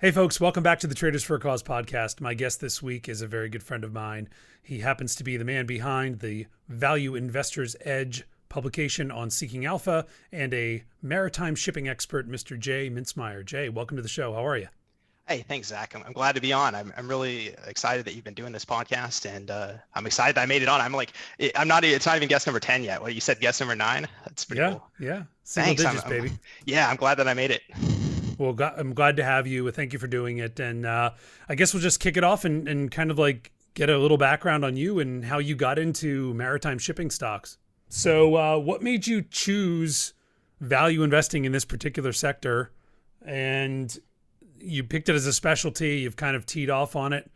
Hey folks, welcome back to the Traders for a Cause podcast. My guest this week is a very good friend of mine. He happens to be the man behind the Value Investor's Edge publication on Seeking Alpha and a maritime shipping expert, Mr. Jay Mintzmyer. Jay, welcome to the show. How are you? Hey, thanks, Zach. I'm glad to be on. I'm really excited that you've been doing this podcast, and I'm excited that I made it on. It's not even guest number 10 yet. Well, you said guest number 9. That's pretty cool. Yeah. Thanks, digits, baby. I'm glad that I made it. Well, I'm glad to have you. Thank you for doing it. And I guess we'll just kick it off and kind of like get a little background on you and how you got into maritime shipping stocks. So what made you choose value investing in this particular sector? And you picked it as a specialty. You've kind of teed off on it.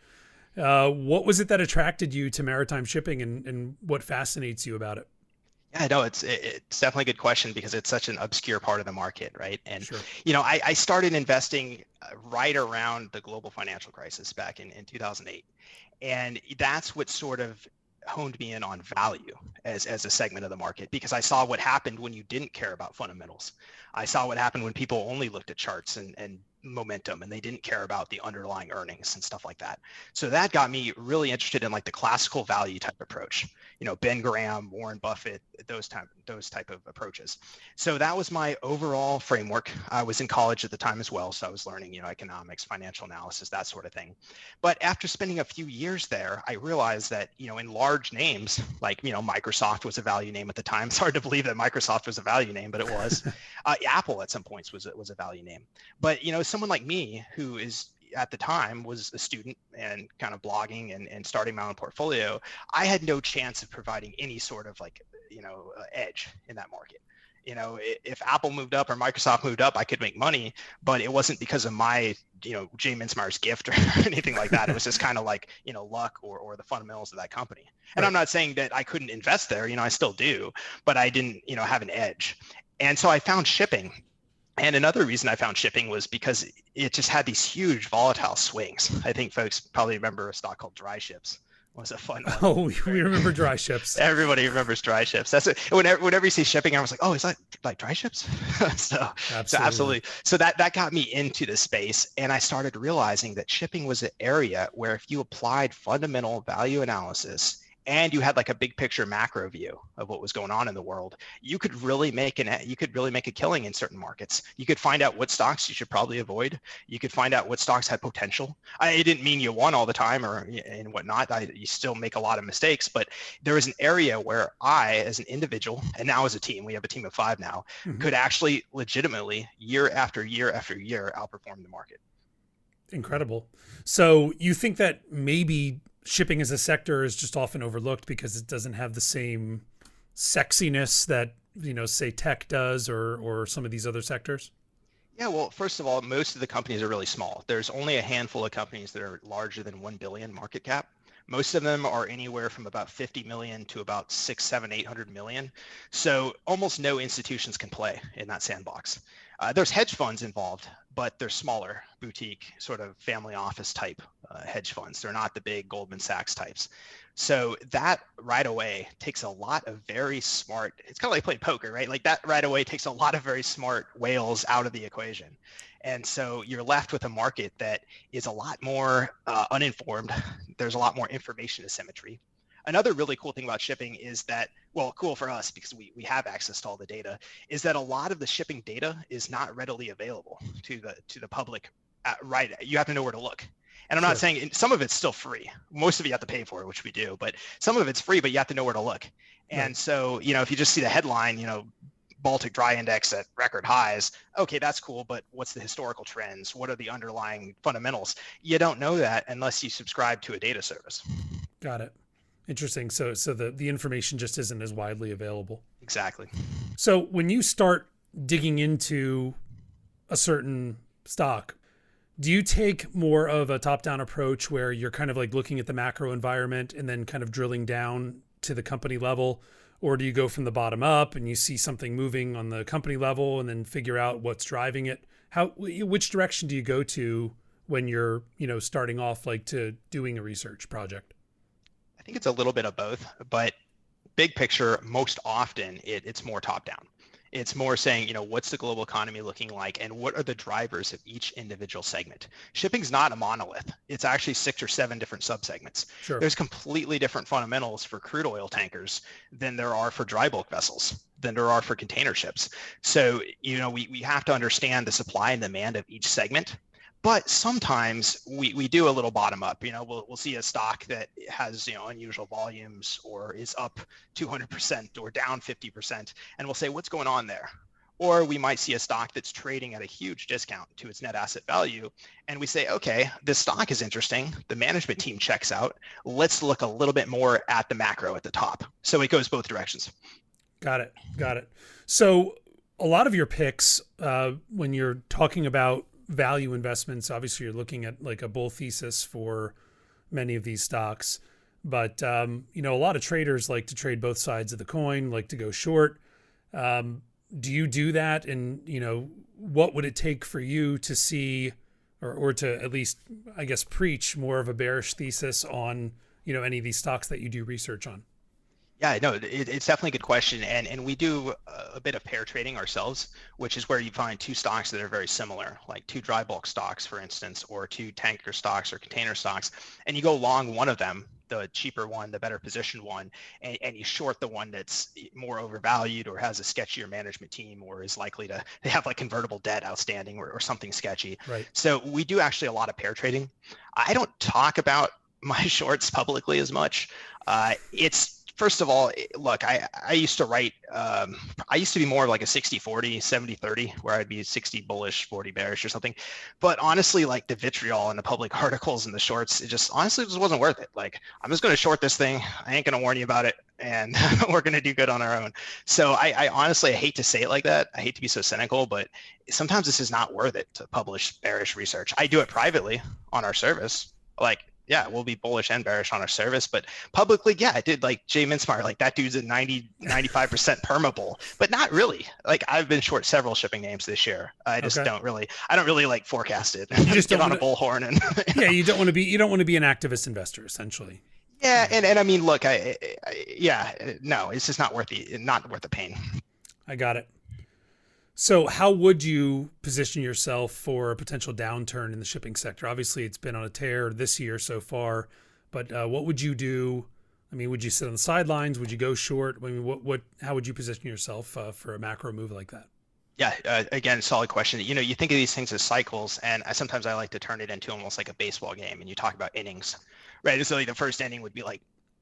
What was it that attracted you to maritime shipping, and what fascinates you about it? Yeah, no, it's definitely a good question because it's such an obscure part of the market, right? And, sure. I started investing right around the global financial crisis back in 2008. And that's what sort of honed me in on value as a segment of the market, because I saw what happened when you didn't care about fundamentals. I saw what happened when people only looked at charts and momentum, and they didn't care about the underlying earnings and stuff like that. So that got me really interested in like the classical value type approach, Ben Graham, Warren Buffett, those type of approaches. So that was my overall framework. I was in college at the time as well. So I was learning, economics, financial analysis, that sort of thing. But after spending a few years there, I realized that, in large names, like, Microsoft was a value name at the time. It's hard to believe that Microsoft was a value name, but it was. Apple at some points was a value name. But, someone like me, who is at the time was a student and kind of blogging and starting my own portfolio, I had no chance of providing any sort of like, edge in that market. If Apple moved up or Microsoft moved up, I could make money, but it wasn't because of my, Jay Mintzmyer's gift or anything like that. It was just kind of like, luck or the fundamentals of that company. And right. I'm not saying that I couldn't invest there, I still do, but I didn't, have an edge. And so I found shipping. And another reason I found shipping was because it just had these huge volatile swings. I think folks probably remember a stock called Dry Ships. It was a fun one. Oh, we remember Dry Ships. Everybody remembers Dry Ships. That's it. Whenever you see shipping, I was like, oh, is that like Dry Ships? Absolutely. So that got me into the space. And I started realizing that shipping was an area where if you applied fundamental value analysis and you had like a big picture macro view of what was going on in the world, you could really make a killing in certain markets. You could find out what stocks you should probably avoid. You could find out what stocks had potential. It didn't mean you won all the time and whatnot. You still make a lot of mistakes, but there is an area where I, as an individual, and now as a team, we have a team of 5 now, mm-hmm. could actually legitimately year after year after year outperform the market. Incredible. So you think that maybe shipping as a sector is just often overlooked because it doesn't have the same sexiness that, say tech does or some of these other sectors? Yeah, well, first of all, most of the companies are really small. There's only a handful of companies that are larger than 1 billion market cap. Most of them are anywhere from about 50 million to about 600, 700, 800 million. So almost no institutions can play in that sandbox. There's hedge funds involved, but they're smaller, boutique, sort of family office type hedge funds. They're not the big Goldman Sachs types. So that right away takes a lot of very smart, it's kind of like playing poker, right? Like that right away takes a lot of very smart whales out of the equation. And so you're left with a market that is a lot more uninformed. There's a lot more information asymmetry. Another really cool thing about shipping is that, well, cool for us because we have access to all the data, is that a lot of the shipping data is not readily available to the public, right? You have to know where to look. And I'm not saying some of it's still free. Most of you have to pay for it, which we do, but some of it's free, but you have to know where to look. And so, if you just see the headline, Baltic Dry Index at record highs. Okay, that's cool, but what's the historical trends? What are the underlying fundamentals? You don't know that unless you subscribe to a data service. Got it. Interesting. So the information just isn't as widely available. Exactly. So when you start digging into a certain stock, do you take more of a top-down approach where you're kind of like looking at the macro environment and then kind of drilling down to the company level? Or do you go from the bottom up and you see something moving on the company level and then figure out what's driving it? Which direction do you go to when you're, starting off like to doing a research project? I think it's a little bit of both, but big picture, most often it's more top down. It's more saying, you know, what's the global economy looking like and what are the drivers of each individual segment? Shipping's not a monolith. It's actually 6 or 7 different subsegments. Sure. There's completely different fundamentals for crude oil tankers than there are for dry bulk vessels, than there are for container ships. So, you know, we have to understand the supply and demand of each segment. But sometimes we do a little bottom up, you know, we'll see a stock that has, you know, unusual volumes or is up 200% or down 50%. And we'll say, what's going on there? Or we might see a stock that's trading at a huge discount to its net asset value. And we say, okay, this stock is interesting. The management team checks out. Let's look a little bit more at the macro at the top. So it goes both directions. Got it. Got it. So a lot of your picks, when you're talking about value investments, obviously you're looking at like a bull thesis for many of these stocks, but you know, a lot of traders like to trade both sides of the coin, like to go short. Do you do that? And you know, what would it take for you to see, or to at least, I guess, preach more of a bearish thesis on, you know, any of these stocks that you do research on? Yeah, no, it's definitely a good question. And we do a bit of pair trading ourselves, which is where you find two stocks that are very similar, like two dry bulk stocks, for instance, or two tanker stocks or container stocks. And you go long one of them, the cheaper one, the better positioned one, and you short the one that's more overvalued or has a sketchier management team or is likely to have like convertible debt outstanding or something sketchy. Right. So we do actually a lot of pair trading. I don't talk about my shorts publicly as much. It's first of all, look, I used to write, I used to be more like a 60-40, 70-30, where I'd be 60 bullish, 40 bearish or something. But honestly, like the vitriol in the public articles and the shorts, it just honestly just wasn't worth it. Like, I'm just going to short this thing. I ain't going to warn you about it. And we're going to do good on our own. So I honestly, I hate to say it like that. I hate to be so cynical, but sometimes this is not worth it to publish bearish research. I do it privately on our service. Like, yeah, we'll be bullish and bearish on our service, but publicly, yeah, I did like Jay Mintzmyer, like that dude's a 90, 95% perma bull, but not really. Like I've been short several shipping names this year. I just don't really like forecast it. You just get on a bullhorn and yeah, you don't want to be an activist investor essentially. Yeah, and I mean, look, no, it's just not worth the pain. I got it. So how would you position yourself for a potential downturn in the shipping sector? Obviously, it's been on a tear this year so far, but what would you do? I mean, would you sit on the sidelines? Would you go short? I mean, how would you position yourself for a macro move like that? Yeah, again, solid question. You know, you think of these things as cycles, and sometimes I like to turn it into almost like a baseball game, and you talk about innings, right? So like the first inning would be like,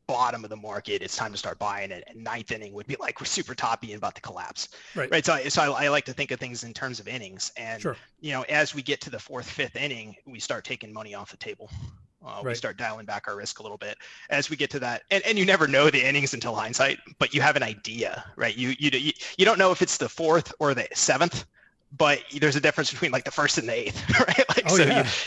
bottom of the market, it's time to start buying it. And ninth inning would be like, we're super toppy and about to collapse. Right. So I like to think of things in terms of innings. And, you know, as we get to the 4th, 5th inning, we start taking money off the table. We start dialing back our risk a little bit as we get to that. And you never know the innings until hindsight, but you have an idea, right? You don't know if it's the 4th or the 7th, but there's a difference between like the 1st and the 8th, right? Like,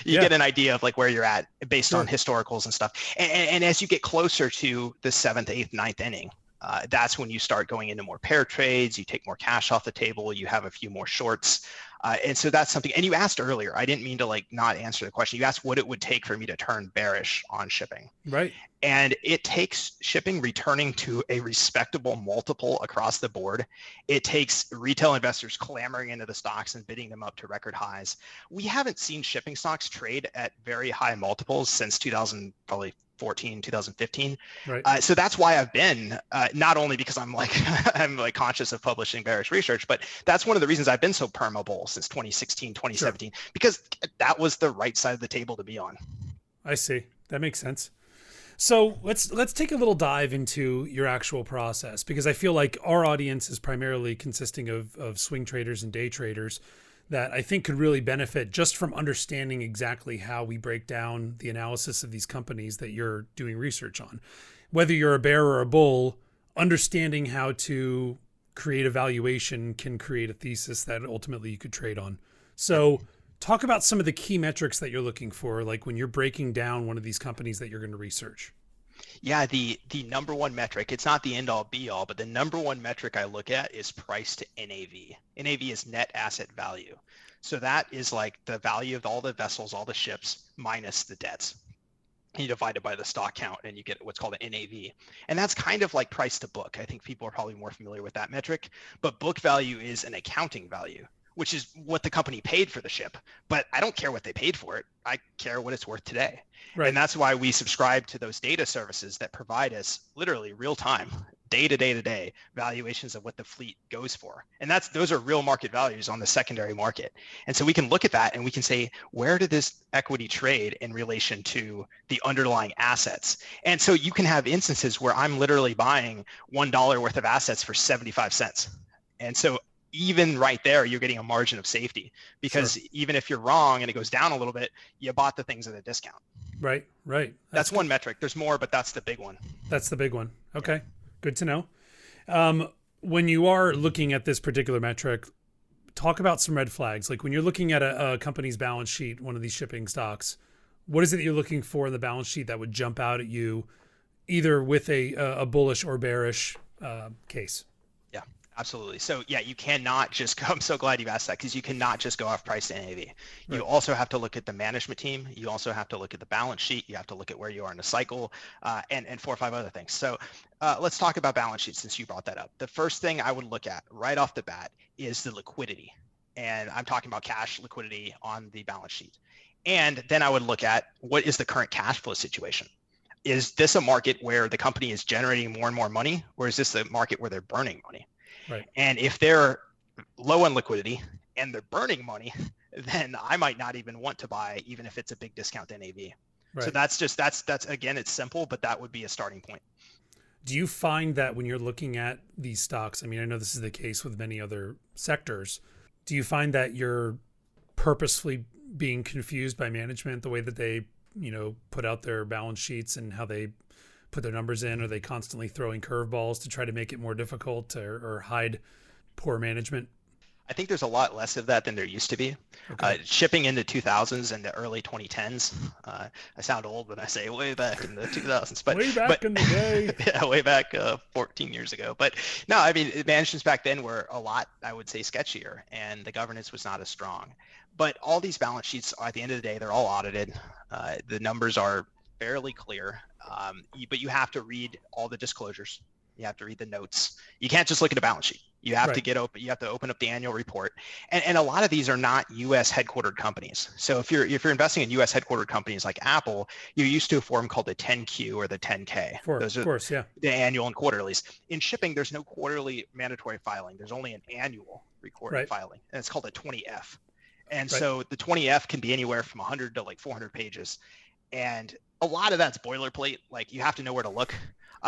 you get an idea of like where you're at based on historicals and stuff. And as you get closer to the 7th, 8th, 9th inning, that's when you start going into more pair trades, you take more cash off the table, you have a few more shorts. And so that's something, and you asked earlier, I didn't mean to like not answer the question. You asked what it would take for me to turn bearish on shipping. Right. And it takes shipping returning to a respectable multiple across the board. It takes retail investors clamoring into the stocks and bidding them up to record highs. We haven't seen shipping stocks trade at very high multiples since 2014, 2015. Right. So that's why I've been not only because I'm like I'm like conscious of publishing bearish research, but that's one of the reasons I've been so perma bull since 2016, 2017, because that was the right side of the table to be on. I see. That makes sense. So let's take a little dive into your actual process, because I feel like our audience is primarily consisting of swing traders and day traders that I think could really benefit just from understanding exactly how we break down the analysis of these companies that you're doing research on. Whether you're a bear or a bull, understanding how to create a valuation can create a thesis that ultimately you could trade on. So talk about some of the key metrics that you're looking for, like when you're breaking down one of these companies that you're going to research. Yeah, the number one metric, it's not the end all be all, but the number one metric I look at is price to NAV. NAV is net asset value. So that is like the value of all the vessels, all the ships, minus the debts. and you divide it by the stock count and you get what's called an NAV. And that's kind of like price to book. I think people are probably more familiar with that metric, but book value is an accounting value, which is what the company paid for the ship. But I don't care what they paid for it. I care what it's worth today. Right. And that's why we subscribe to those data services that provide us literally real time, day to day to day valuations of what the fleet goes for. And that's, those are real market values on the secondary market. And so we can look at that and we can say, where did this equity trade in relation to the underlying assets? And so you can have instances where I'm literally buying $1 worth of assets for 75 cents. And so even right there, you're getting a margin of safety, because sure, even if you're wrong and it goes down a little bit, you bought the things at a discount. Right, right. That's one metric. There's more, but that's the big one. That's the big one. Okay, good to know. When you are looking at this particular metric, talk about some red flags. Like when you're looking at a company's balance sheet, one of these shipping stocks, what is it that you're looking for in the balance sheet that would jump out at you, either with a bullish or bearish case? Absolutely. So yeah, you cannot just go, I'm so glad you've asked that, because you cannot just go off price to NAV. Right. You also have to look at the management team. You also have to look at the balance sheet. You have to look at where you are in the cycle, and 4 or 5 other things. So let's talk about balance sheet, since you brought that up. The first thing I would look at right off the bat is the liquidity. And I'm talking about cash liquidity on the balance sheet. And then I would look at, what is the current cash flow situation? Is this a market where the company is generating more and more money, or is this a market where they're burning money? Right. And if they're low on liquidity and they're burning money, then I might not even want to buy, even if it's a big discount to NAV. Right. So that's again, it's simple, but that would be a starting point. Do you find that when you're looking at these stocks, I mean, I know this is the case with many other sectors, do you find that you're purposefully being confused by management, the way that they, you know, put out their balance sheets and how they put their numbers in? Are they constantly throwing curveballs to try to make it more difficult, or hide poor management? I think there's a lot less of that than there used to be. Okay. Shipping in the 2000s and the early 2010s. I sound old when I say way back in the 2000s, but way back in the day, yeah, way back 14 years ago. But no, I mean, managements back then were a lot, I would say, sketchier, and the governance was not as strong. But all these balance sheets, at the end of the day, they're all audited. The numbers are fairly clear, but you have to read all the disclosures. You have to read the notes. You can't just look at a balance sheet. You have right. to get open. You have to open up the annual report, and a lot of these are not U.S. headquartered companies. So if you're investing in U.S. headquartered companies like Apple, you're used to a form called the 10Q or the 10K. Those are, of course, yeah, the annual and quarterlies. In shipping, there's no quarterly mandatory filing. There's only an annual recorded right. filing, and it's called a 20F. And right. so the 20F can be anywhere from 100 to like 400 pages, and a lot of that's boilerplate. Like, you have to know where to look.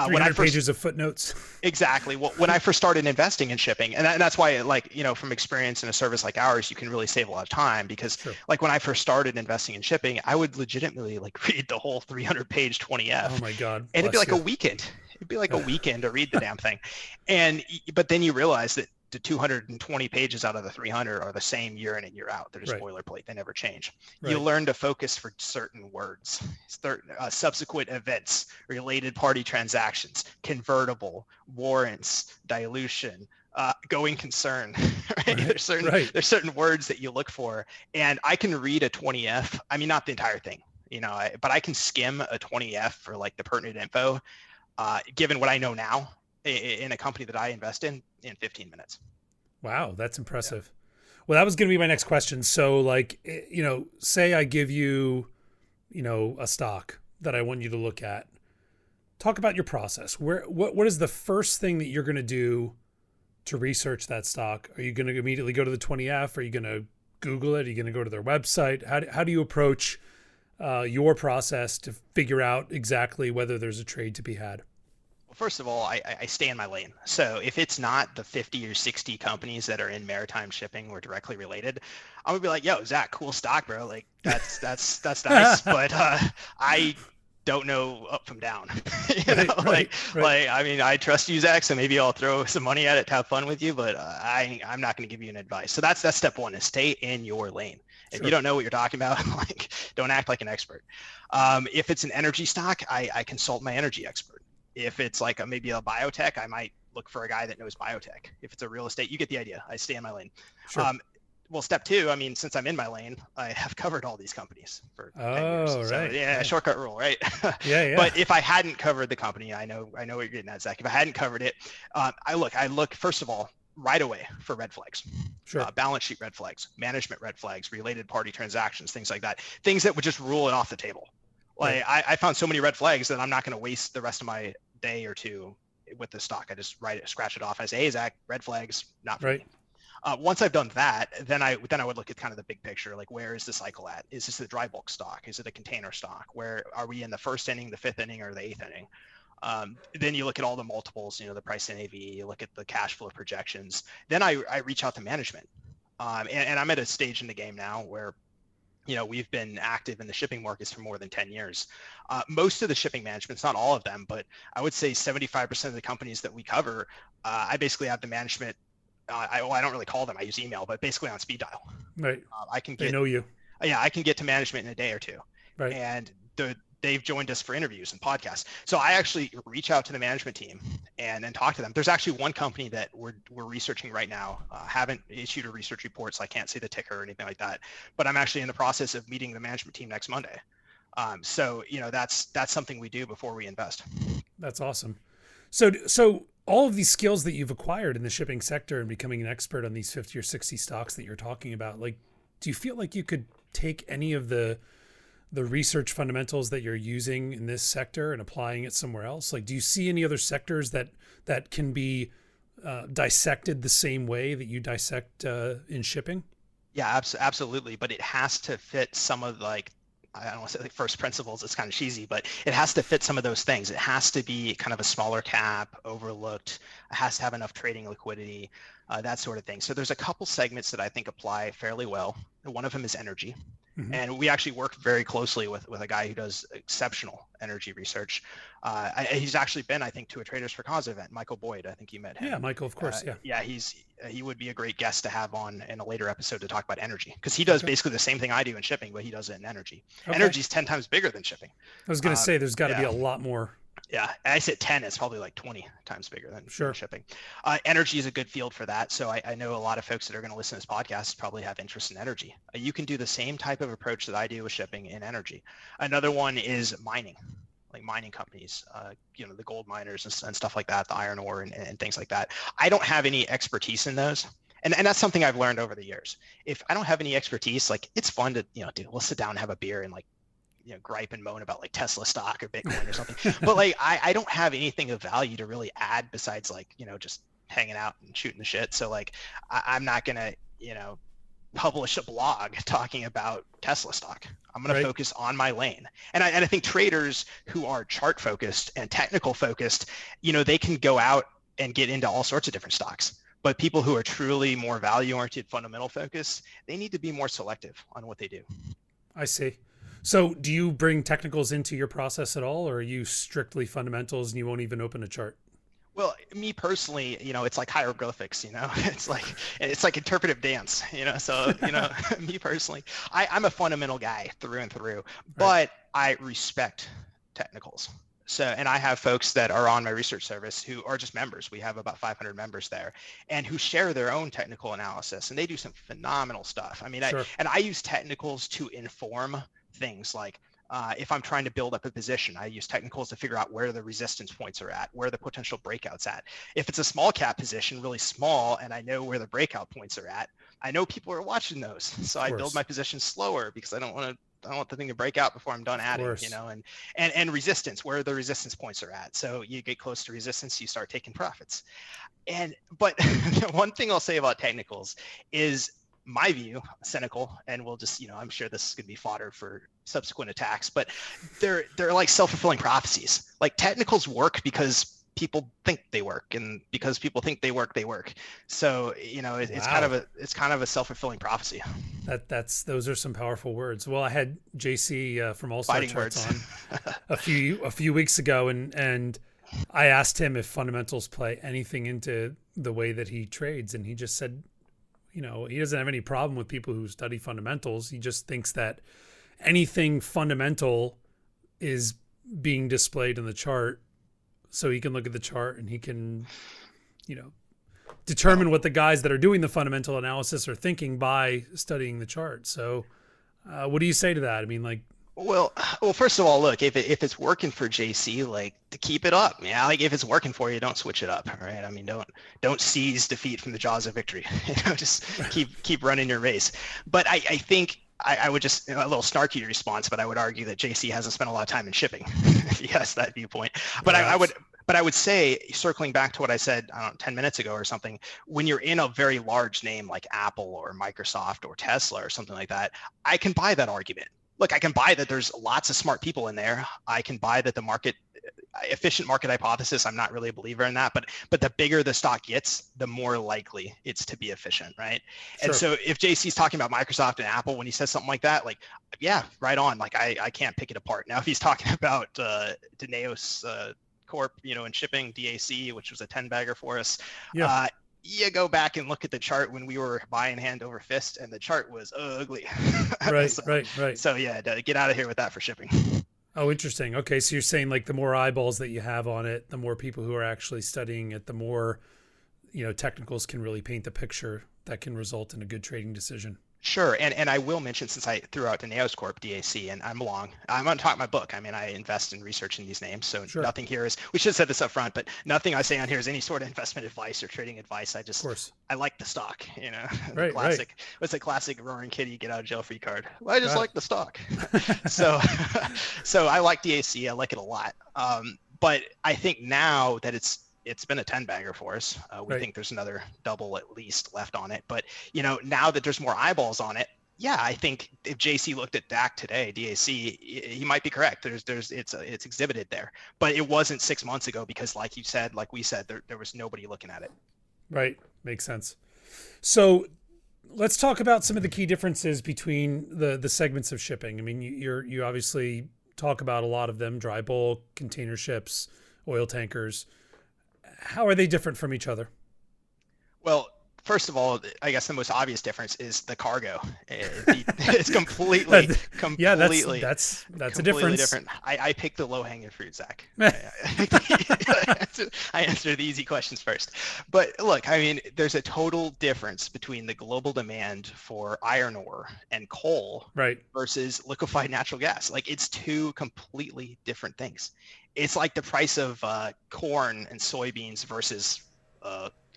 300 pages of footnotes. Exactly. Well, when I first started investing in shipping, and that's why, like, you know, from experience in a service like ours, you can really save a lot of time, because sure. like when I first started investing in shipping, I would legitimately like read the whole 300-page 20F. Oh my God. And it'd be like a weekend. It'd be like a weekend to read the damn thing. But then you realize that the 220 pages out of the 300 are the same year in and year out. They're just right. boilerplate. They never change. Right. You learn to focus for certain words, certain subsequent events, related party transactions, convertible, warrants, dilution, going concern. Right? Right. There's certain words that you look for. And I can read a 20F. I mean, not the entire thing, you know, but I can skim a 20F for like the pertinent info, given what I know now, in a company that I invest in 15 minutes. Wow. That's impressive. Yeah. Well, that was going to be my next question. So like, you know, say I give you, you know, a stock that I want you to look at, talk about your process. What is the first thing that you're going to do to research that stock? Are you going to immediately go to the 20F? Are you going to Google it? Are you going to go to their website? How do you approach your process to figure out exactly whether there's a trade to be had? First of all, I stay in my lane. So if it's not the 50 or 60 companies that are in maritime shipping or directly related, I would be like, yo, Zach, cool stock, bro. Like that's nice. But I don't know up from down. You know? Right, like, I mean, I trust you, Zach. So maybe I'll throw some money at it to have fun with you, but I'm not going to give you an advice. So that's step one, is stay in your lane. If sure. you don't know what you're talking about, like, don't act like an expert. If it's an energy stock, I consult my energy expert. If it's like maybe a biotech, I might look for a guy that knows biotech. If it's a real estate, you get the idea. I stay in my lane. Sure. well, step two, I mean, since I'm in my lane, I have covered all these companies for 10 years. So, right. Yeah, shortcut rule, right? Yeah. But if I hadn't covered the company, I know what you're getting at, Zach. If I hadn't covered it, I look first of all right away for red flags. Sure. Balance sheet red flags, management red flags, related party transactions, things like that. Things that would just rule it off the table. Like right. I found so many red flags that I'm not going to waste the rest of my day or two with the stock. I just write it, scratch it off. I say, hey, Zach, red flags, not for me. Once I've done that, then I would look at kind of the big picture, like where is the cycle at? Is this a dry bulk stock? Is it a container stock? Where are we in the first inning, the fifth inning, or the eighth inning? Then you look at all the multiples, the price to NAV, you look at the cash flow projections. Then I reach out to management. And I'm at a stage in the game now where, we've been active in the shipping markets for more than 10 years. Most of the shipping managements, not all of them, but I would say 75% of the companies that we cover, I basically have the management. I don't really call them. I use email, but basically on speed dial. Right. I can get to management in a day or two. Right. And they've joined us for interviews and podcasts. So I actually reach out to the management team and then talk to them. There's actually one company that we're researching right now. Haven't issued a research report, so I can't say the ticker or anything like that. But I'm actually in the process of meeting the management team next Monday. That's something we do before we invest. That's awesome. So all of these skills that you've acquired in the shipping sector and becoming an expert on these 50 or 60 stocks that you're talking about, like, do you feel like you could take any of the research fundamentals that you're using in this sector and applying it somewhere else? Like, do you see any other sectors that can be dissected the same way that you dissect in shipping? Yeah, absolutely. But it has to fit some of I don't want to say first principles, it's kind of cheesy, but it has to fit some of those things. It has to be kind of a smaller cap, overlooked, it has to have enough trading liquidity, that sort of thing. So there's a couple segments that I think apply fairly well. One of them is energy. Mm-hmm. And we actually work very closely with a guy who does exceptional energy research. He's actually been, I think, to a Traders for Cause event, Michael Boyd. I think you met him. Yeah, Michael, of course. Yeah, he would be a great guest to have on in a later episode to talk about energy, because he does basically the same thing I do in shipping, but he does it in energy. Okay. Energy is 10 times bigger than shipping. I was going to say there's got to be a lot more. Yeah, I said 10, it's probably like 20 times bigger than shipping. Energy is a good field for that. So I know a lot of folks that are going to listen to this podcast probably have interest in energy. You can do the same type of approach that I do with shipping in energy. Another one is mining, like mining companies, the gold miners and stuff like that, the iron ore and things like that. I don't have any expertise in those. And that's something I've learned over the years. If I don't have any expertise, like it's fun to, we'll sit down and have a beer and gripe and moan about like Tesla stock or Bitcoin or something. But I don't have anything of value to really add besides just hanging out and shooting the shit. So I'm not going to, publish a blog talking about Tesla stock. I'm going to focus on my lane. And I think traders who are chart focused and technical focused, they can go out and get into all sorts of different stocks. But people who are truly more value oriented, fundamental focused, they need to be more selective on what they do. I see. So do you bring technicals into your process at all, or are you strictly fundamentals and you won't even open a chart? Well, me personally, it's like hieroglyphics, it's like interpretive dance, me personally, I'm a fundamental guy through and through, but I respect technicals. So, and I have folks that are on my research service who are just members. We have about 500 members there and who share their own technical analysis, and they do some phenomenal stuff. I mean, I use technicals to inform things like if I'm trying to build up a position, I use technicals to figure out where the resistance points are at, where the potential breakouts at. If it's a small cap position, really small, and I know where the breakout points are at, I know people are watching those. So I build my position slower because I don't want the thing to break out before I'm done adding, and resistance, where the resistance points are at. So you get close to resistance, you start taking profits. But one thing I'll say about technicals is my view, cynical, and we'll just, I'm sure this is going to be fodder for subsequent attacks, but they're like self-fulfilling prophecies. Like technicals work because people think they work, and because people think they work. So, it's kind of a self-fulfilling prophecy. Those are some powerful words. Well, I had JC from All Star Charts on a few weeks ago, and I asked him if fundamentals play anything into the way that he trades, and he just said, he doesn't have any problem with people who study fundamentals. He just thinks that anything fundamental is being displayed in the chart. So he can look at the chart and he can, determine what the guys that are doing the fundamental analysis are thinking by studying the chart. So what do you say to that? I mean, like, well, first of all, look, if it's working for JC, like, to keep it up. Yeah. Like, if it's working for you, don't switch it up. All right. I mean, don't seize defeat from the jaws of victory, you know, just keep running your race. But I think I would just, you know, a little snarky response, but I would argue that JC hasn't spent a lot of time in shipping. Yes, that viewpoint, but yes. I would say, circling back to what I said, I don't know, 10 minutes ago or something, when you're in a very large name like Apple or Microsoft or Tesla or something like that, I can buy that argument. Look, I can buy that there's lots of smart people in there. I can buy that the market, efficient market hypothesis, I'm not really a believer in that, but the bigger the stock gets, the more likely it's to be efficient, right? Sure. And so if JC's talking about Microsoft and Apple, when he says something like that, like, yeah, right on, like I can't pick it apart. Now, if he's talking about Danaos Corp, you know, and shipping, DAC, which was a 10-bagger for us. Yeah. You go back and look at the chart when we were buying hand over fist, and the chart was ugly. Right, so, right. So yeah, get out of here with that for shipping. Oh, interesting. Okay, so you're saying, like, the more eyeballs that you have on it, the more people who are actually studying it, the more, you know, technicals can really paint the picture that can result in a good trading decision. Sure. And I will mention, since I threw out Danaos Corp, DAC, and I'm going to talk my book. I mean, I invest in researching these names. So sure. Nothing here is, we should have said this up front, but nothing I say on here is any sort of investment advice or trading advice. I just, of course, I like the stock, you know, right, classic, right. What's a classic roaring kitty, get out of jail free card. Well, I just like the stock. So I like DAC. I like it a lot. But I think now that it's been a 10-bagger for us. We right. think there's another double at least left on it. But, you know, now that there's more eyeballs on it, yeah, I think if JC looked at DAC today, DAC, he might be correct. It's exhibited there. But it wasn't 6 months ago because, like you said, like we said, there was nobody looking at it. Right. Makes sense. So let's talk about some of the key differences between the segments of shipping. I mean, you obviously talk about a lot of them, dry bulk, container ships, oil tankers. How are they different from each other? Well, first of all, I guess the most obvious difference is the cargo. It's completely yeah, that's completely a difference. Different. I picked the low-hanging fruit, Zach. I answer the easy questions first. But look, I mean, there's a total difference between the global demand for iron ore and coal right. versus liquefied natural gas. Like, it's two completely different things. It's like the price of corn and soybeans versus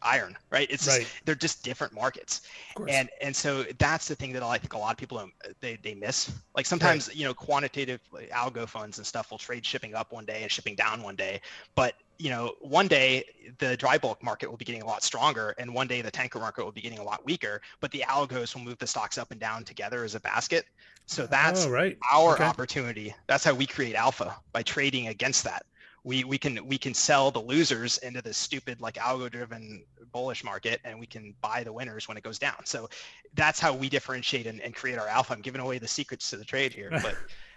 iron, right? It's right. They're just different markets. And so that's the thing that I think a lot of people, they miss. Like, sometimes, right. you know, quantitative algo funds and stuff will trade shipping up one day and shipping down one day. But, you know, one day the dry bulk market will be getting a lot stronger, and one day the tanker market will be getting a lot weaker, but the algos will move the stocks up and down together as a basket. So that's our opportunity. That's how we create alpha, by trading against that. We can sell the losers into this stupid, like, algo-driven bullish market, and we can buy the winners when it goes down. So that's how we differentiate and create our alpha. I'm giving away the secrets to the trade here,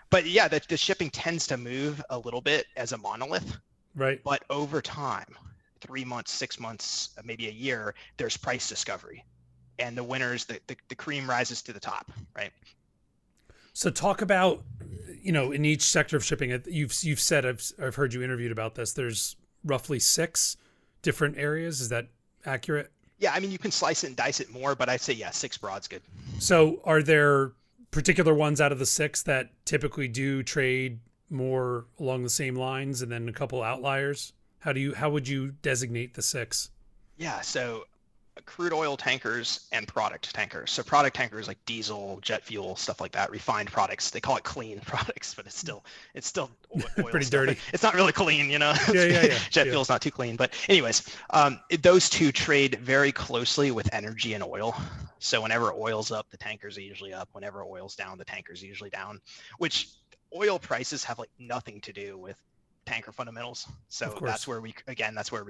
but yeah, the shipping tends to move a little bit as a monolith, right? But over time, 3 months, 6 months, maybe a year, there's price discovery, and the winners, the cream rises to the top, right? So talk about, you know, in each sector of shipping, you've said, I've heard you interviewed about this, there's roughly 6 different areas. Is that accurate? Yeah. I mean, you can slice it and dice it more, but I'd say, yeah, 6 broad's good. So are there particular ones out of the 6 that typically do trade more along the same lines, and then a couple outliers? How would you designate the 6? Yeah. So crude oil tankers and product tankers. So product tankers, like diesel, jet fuel, stuff like that, refined products. They call it clean products, but it's still oil pretty stuff. Dirty. It's not really clean, you know. Yeah. Jet fuel's not too clean, but anyways, those two trade very closely with energy and oil. So whenever oil's up, the tankers are usually up. Whenever oil's down, the tankers are usually down. Which oil prices have, like, nothing to do with tanker fundamentals. So that's where we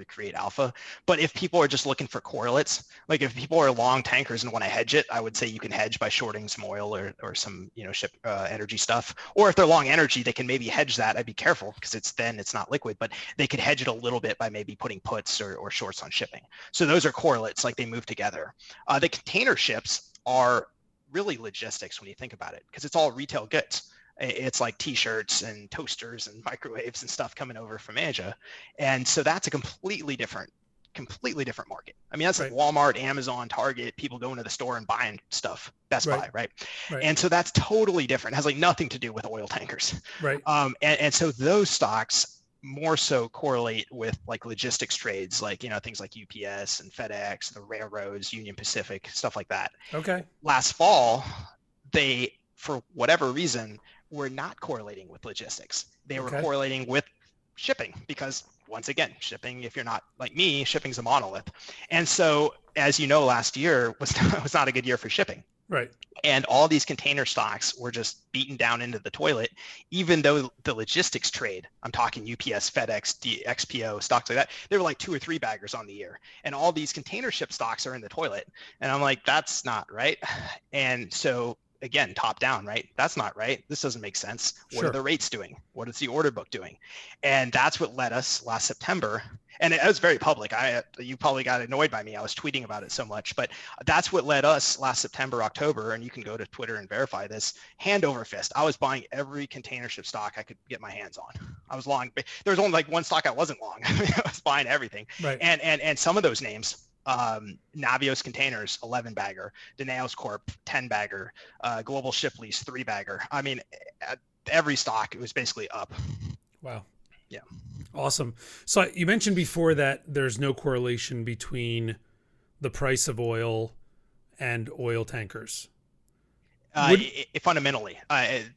create alpha. But if people are just looking for correlates, like if people are long tankers and want to hedge it, I would say you can hedge by shorting some oil or some, you know, ship energy stuff. Or if they're long energy, they can maybe hedge that. I'd be careful because it's thin, it's not liquid, but they could hedge it a little bit by maybe putting puts or shorts on shipping. So those are correlates, like they move together. The container ships are really logistics when you think about it, because it's all retail goods. It's like t-shirts and toasters and microwaves and stuff coming over from Asia. And so that's a completely different completely different market. I mean, that's right. Like Walmart, Amazon, Target, people going to the store and buying stuff, Best Buy, right? And so that's totally different. It has like nothing to do with oil tankers. Right. And so those stocks more so correlate with like logistics trades, like, you know, things like UPS and FedEx, the railroads, Union Pacific, stuff like that. Okay. Last fall, they, for whatever reason, were not correlating with logistics. They were correlating with shipping because, once again, shipping, if you're not like me, shipping's a monolith. And so, as you know, last year was not a good year for shipping. Right. And all these container stocks were just beaten down into the toilet, even though the logistics trade, I'm talking UPS, FedEx, XPO, stocks like that, they were like 2 or 3 baggers on the year. And all these container ship stocks are in the toilet. And I'm like, that's not right. And so, again, top down, right? That's not right. This doesn't make sense. What are the rates doing? What is the order book doing? And that's what led us last September. And it was very public. You probably got annoyed by me. I was tweeting about it so much, but that's what led us last September, October. And you can go to Twitter and verify this, hand over fist. I was buying every container ship stock I could get my hands on. I was long, but there was only like one stock I wasn't long. I was buying everything. Right. And some of those names, Navios Containers, 11 bagger, Danaos Corp, 10 bagger, Global Shiplease, 3 bagger. I mean, every stock, it was basically up. Wow. Yeah. Awesome. So you mentioned before that there's no correlation between the price of oil and oil tankers. Fundamentally,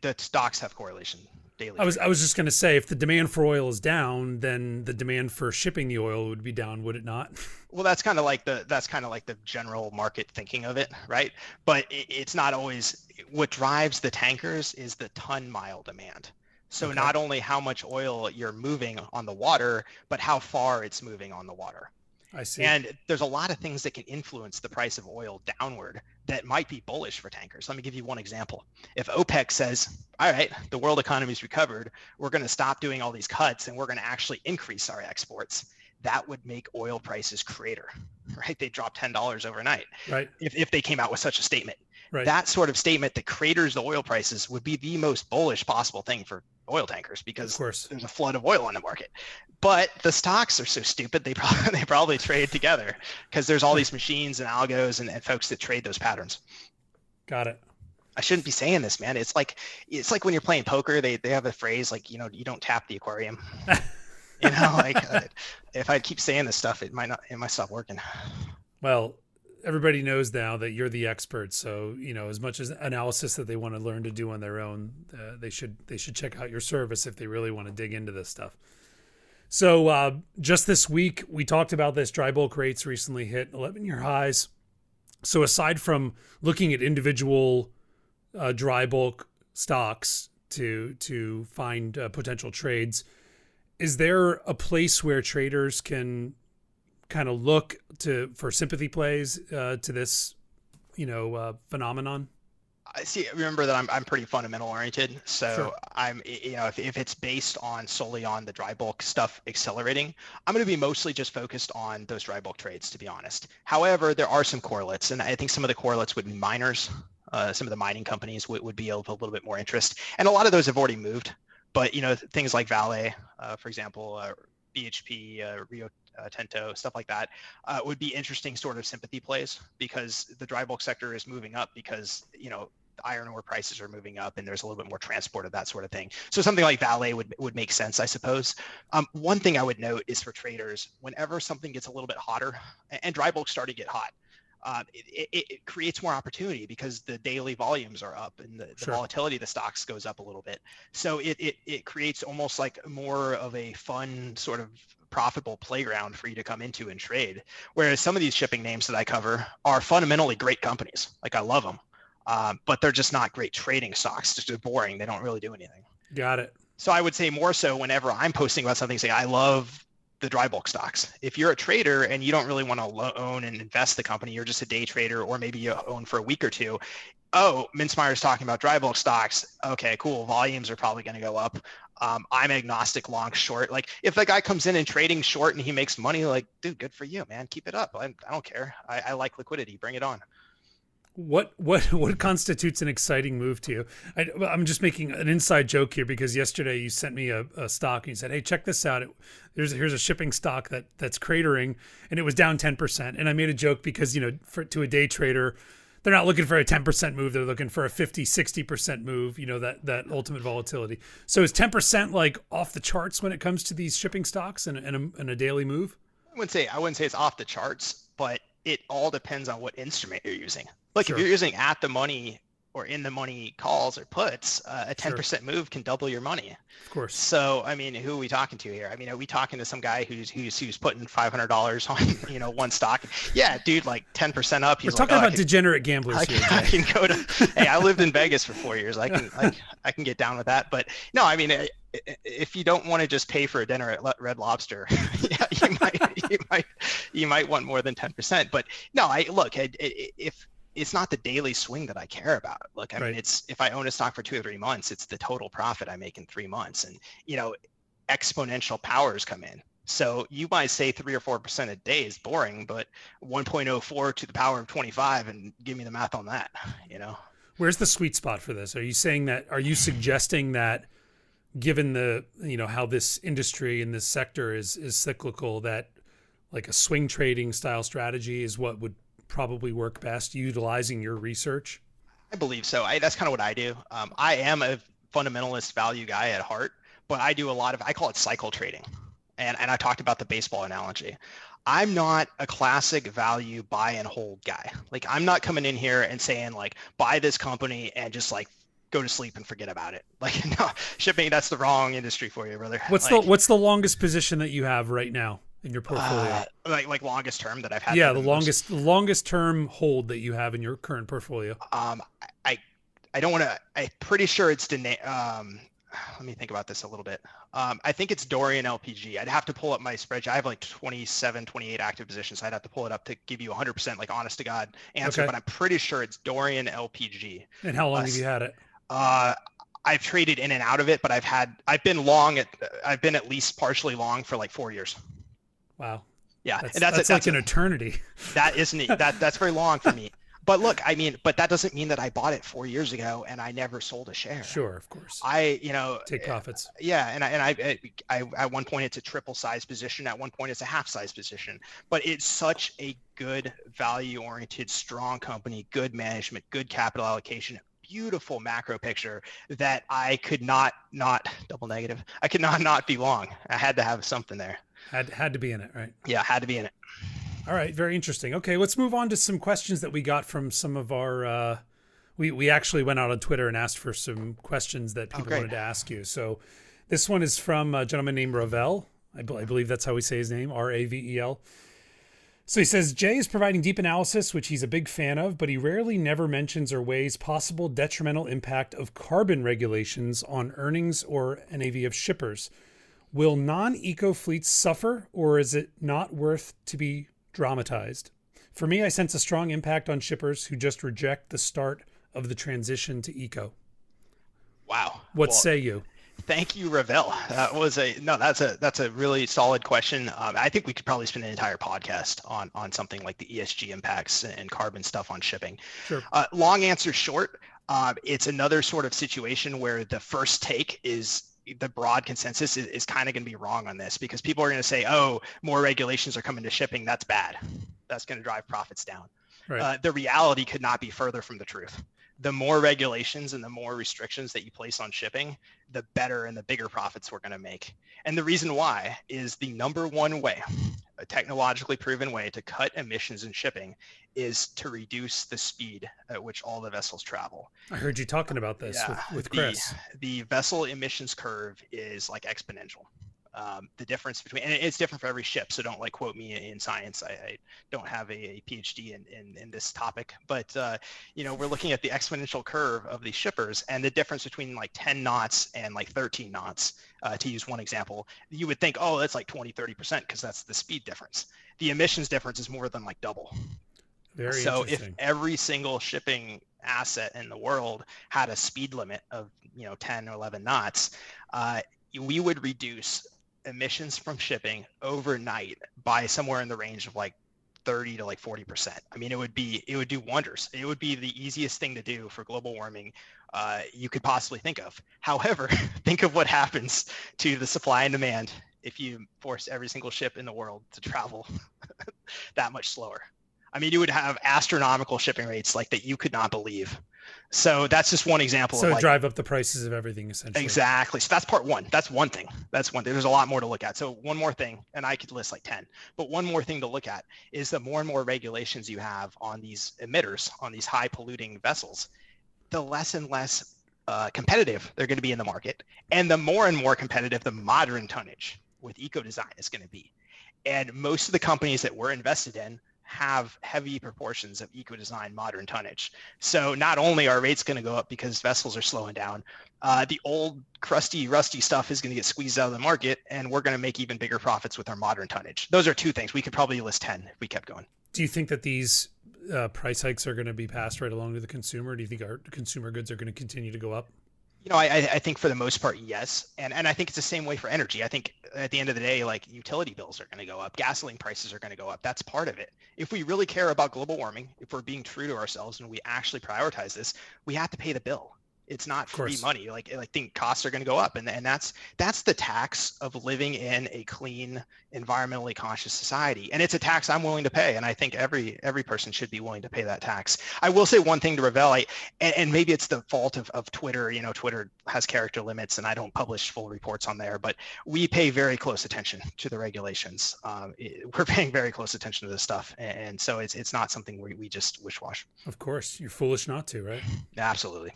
the stocks have correlation. Daily I was just going to say, if the demand for oil is down, then the demand for shipping the oil would be down, would it not? Well, that's kind of like the general market thinking of it, right? But it's not always. What drives the tankers is the ton mile demand. So not only how much oil you're moving on the water, but how far it's moving on the water. I see. And there's a lot of things that can influence the price of oil downward that might be bullish for tankers. Let me give you one example. If OPEC says, all right, the world economy's recovered, we're going to stop doing all these cuts and we're going to actually increase our exports, that would make oil prices crater, right? They drop $10 overnight, right? If they came out with such a statement. Right. That sort of statement that craters the oil prices would be the most bullish possible thing for oil tankers because there's a flood of oil on the market. But the stocks are so stupid, they probably trade together because there's all these machines and algos and folks that trade those patterns. Got it. I shouldn't be saying this, man. It's like when you're playing poker, they have a phrase like, you know, you don't tap the aquarium. You know, like if I keep saying this stuff, it might stop working. Well, everybody knows now that you're the expert. So, you know, as much as analysis that they want to learn to do on their own, they should check out your service if they really want to dig into this stuff. So just this week, we talked about this. Dry bulk rates recently hit 11-year highs. So aside from looking at individual dry bulk stocks to find potential trades, is there a place where traders can kind of look for sympathy plays to this, you know, phenomenon? I see. Remember that I'm pretty fundamental oriented. So I'm, you know, if it's based on solely on the dry bulk stuff accelerating, I'm going to be mostly just focused on those dry bulk trades, to be honest. However, there are some correlates, and I think some of the correlates would be miners. Some of the mining companies would be of a little bit more interest. And a lot of those have already moved, but, you know, things like Vale, for example, BHP, Rio Tinto, stuff like that, would be interesting sort of sympathy plays because the dry bulk sector is moving up because, you know, iron ore prices are moving up and there's a little bit more transport of that sort of thing. So something like Vale would make sense, I suppose. One thing I would note is for traders, whenever something gets a little bit hotter, and dry bulk started to get hot, it creates more opportunity because the daily volumes are up and the volatility of the stocks goes up a little bit. So it creates almost like more of a fun sort of profitable playground for you to come into and trade. Whereas some of these shipping names that I cover are fundamentally great companies. Like I love them, but they're just not great trading stocks. Just boring. They don't really do anything. Got it. So I would say more so whenever I'm posting about something, say I love the dry bulk stocks. If you're a trader and you don't really want to own and invest the company, you're just a day trader, or maybe you own for a week or two. Oh, Mintzmyer's talking about dry bulk stocks. Okay, cool. Volumes are probably going to go up. I'm agnostic, long, short. Like if the guy comes in and trading short and he makes money, like, dude, good for you, man. Keep it up. I don't care. I like liquidity. Bring it on. What constitutes an exciting move to you? I'm just making an inside joke here because yesterday you sent me a stock and you said, hey, check this out. Here's a shipping stock that's cratering, and it was down 10%. And I made a joke because, you know, to a day trader, they're not looking for a 10% move. They're looking for a 50, 60% move, you know, that ultimate volatility. So is 10% like off the charts when it comes to these shipping stocks and a daily move? I wouldn't say it's off the charts, but it all depends on what instrument you're using. Like sure. If you're using at the money or in the money calls or puts, a 10% sure. move can double your money. Of course. So, I mean, who are we talking to here? I mean, are we talking to some guy who's putting $500 on, you know, one stock? Yeah, dude, like 10% up. We're talking about degenerate gamblers here. I can go to. Hey, I lived in Vegas for 4 years. I can get down with that. But no, I mean, if you don't want to just pay for a dinner at Red Lobster, yeah, you might want more than 10%. But no, if it's not the daily swing that I care about. Look, I right. mean, it's if I own a stock for 2 or 3 months, it's the total profit I make in 3 months, and you know, exponential powers come in. So you might say 3 or 4% a day is boring, but 1.04 to the power of 25, and give me the math on that. You know, where's the sweet spot for this? Are you suggesting that, given the you know how this industry and this sector is cyclical, that like a swing trading style strategy is what would probably work best, utilizing your research? I believe so. That's kind of what I do. I am a fundamentalist value guy at heart, but I do a lot of, I call it cycle trading. And I talked about the baseball analogy. I'm not a classic value buy and hold guy. Like I'm not coming in here and saying like, buy this company and just like go to sleep and forget about it. Like no, shipping, that's the wrong industry for you, brother. What's the longest position that you have right now in your portfolio? Like longest term that I've had. Yeah, the longest term hold that you have in your current portfolio. I don't want to. I'm pretty sure it's let me think about this a little bit. I think it's Dorian LPG. I'd have to pull up my spreadsheet. I have like 27, 28 active positions. I'd have to pull it up to give you 100% like honest to God answer. Okay. But I'm pretty sure it's Dorian LPG. And how long have you had it? I've traded in and out of it, but I've been at least partially long for like 4 years. Wow. Yeah. That's an eternity. That isn't it. That's very long for me. But look, I mean, but that doesn't mean that I bought it 4 years ago and I never sold a share. Sure. Of course. Take profits. Yeah. And I at one point it's a triple size position. At one point it's a half size position, but it's such a good value oriented, strong company, good management, good capital allocation, beautiful macro picture that I could not double negative. I could not be long. I had to have something there. Had to be in it, right? Yeah, had to be in it. All right, very interesting. Okay, let's move on to some questions that we got from some of our. We actually went out on Twitter and asked for some questions that people wanted to ask you. So, this one is from a gentleman named Ravel. I believe that's how we say his name, Ravel. So he says, Jay is providing deep analysis, which he's a big fan of, but he never mentions or weighs possible detrimental impact of carbon regulations on earnings or NAV of shippers. Will non-eco fleets suffer, or is it not worth to be dramatized? For me, I sense a strong impact on shippers who just reject the start of the transition to eco. Wow. What say you? Thank you, Ravel. That's a really solid question. I think we could probably spend an entire podcast on something like the ESG impacts and carbon stuff on shipping. Sure. Long answer short, it's another sort of situation where the first take is the broad consensus is kind of going to be wrong on this, because people are going to say, oh, more regulations are coming to shipping. That's bad. That's going to drive profits down. Right. The reality could not be further from the truth. The more regulations and the more restrictions that you place on shipping, the better and the bigger profits we're going to make. And the reason why is the number one way, a technologically proven way to cut emissions in shipping is to reduce the speed at which all the vessels travel. I heard you talking about this with Chris. The vessel emissions curve is like exponential. The difference between, and it's different for every ship, so don't like quote me in science. I don't have a PhD in this topic, but you know, we're looking at the exponential curve of these shippers, and the difference between like 10 knots and like 13 knots, to use one example, you would think, oh, that's like 20-30% because that's the speed difference. The emissions difference is more than like double. Very so if every single shipping asset in the world had a speed limit of 10 or 11 knots, we would reduce emissions from shipping overnight by somewhere in the range of like 30 to like 40%. I mean, it would do wonders. It would be the easiest thing to do for global warming you could possibly think of. However, think of what happens to the supply and demand if you force every single ship in the world to travel that much slower. I mean, you would have astronomical shipping rates like that you could not believe. So that's just one example. So of like, drive up the prices of everything, essentially. Exactly. So that's part one. That's one thing. That's one thing. There's a lot more to look at. So one more thing, and I could list like 10, but one more thing to look at is the more and more regulations you have on these emitters, on these high polluting vessels, the less and less competitive they're going to be in the market. And more competitive the modern tonnage with eco-design is going to be. And most of the companies that we're invested in have heavy proportions of eco-design modern tonnage. So not only are rates going to go up because vessels are slowing down, the old crusty, rusty stuff is going to get squeezed out of the market, and we're going to make even bigger profits with our modern tonnage. Those are two things. We could probably list 10 if we kept going. Do you think that these price hikes are going to be passed right along to the consumer? Do you think our consumer goods are going to continue to go up? You know, I think for the most part, yes. And I think it's the same way for energy. I think at the end of the day, like utility bills are going to go up. Gasoline prices are going to go up. That's part of it. If we really care about global warming, if we're being true to ourselves and we actually prioritize this, we have to pay the bill. It's not free money. Like think costs are going to go up. And that's the tax of living in a clean, environmentally conscious society. And it's a tax I'm willing to pay. And I think every person should be willing to pay that tax. I will say one thing to Ravel, and maybe it's the fault of Twitter. You know, Twitter has character limits and I don't publish full reports on there, but we pay very close attention to the regulations. We're paying very close attention to this stuff. And so it's not something we just wish-wash. Of course, you're foolish not to, right? Absolutely.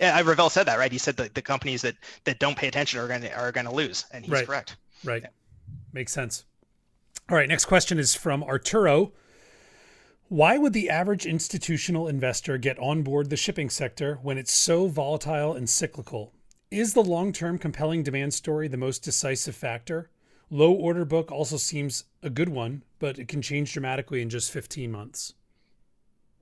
Yeah, Ravel said that, right? He said that the companies that don't pay attention are going to lose, and he's correct. Right. Yeah. Makes sense. All right, next question is from Arturo. Why would the average institutional investor get on board the shipping sector when it's so volatile and cyclical? Is the long-term compelling demand story the most decisive factor? Low order book also seems a good one, but it can change dramatically in just 15 months.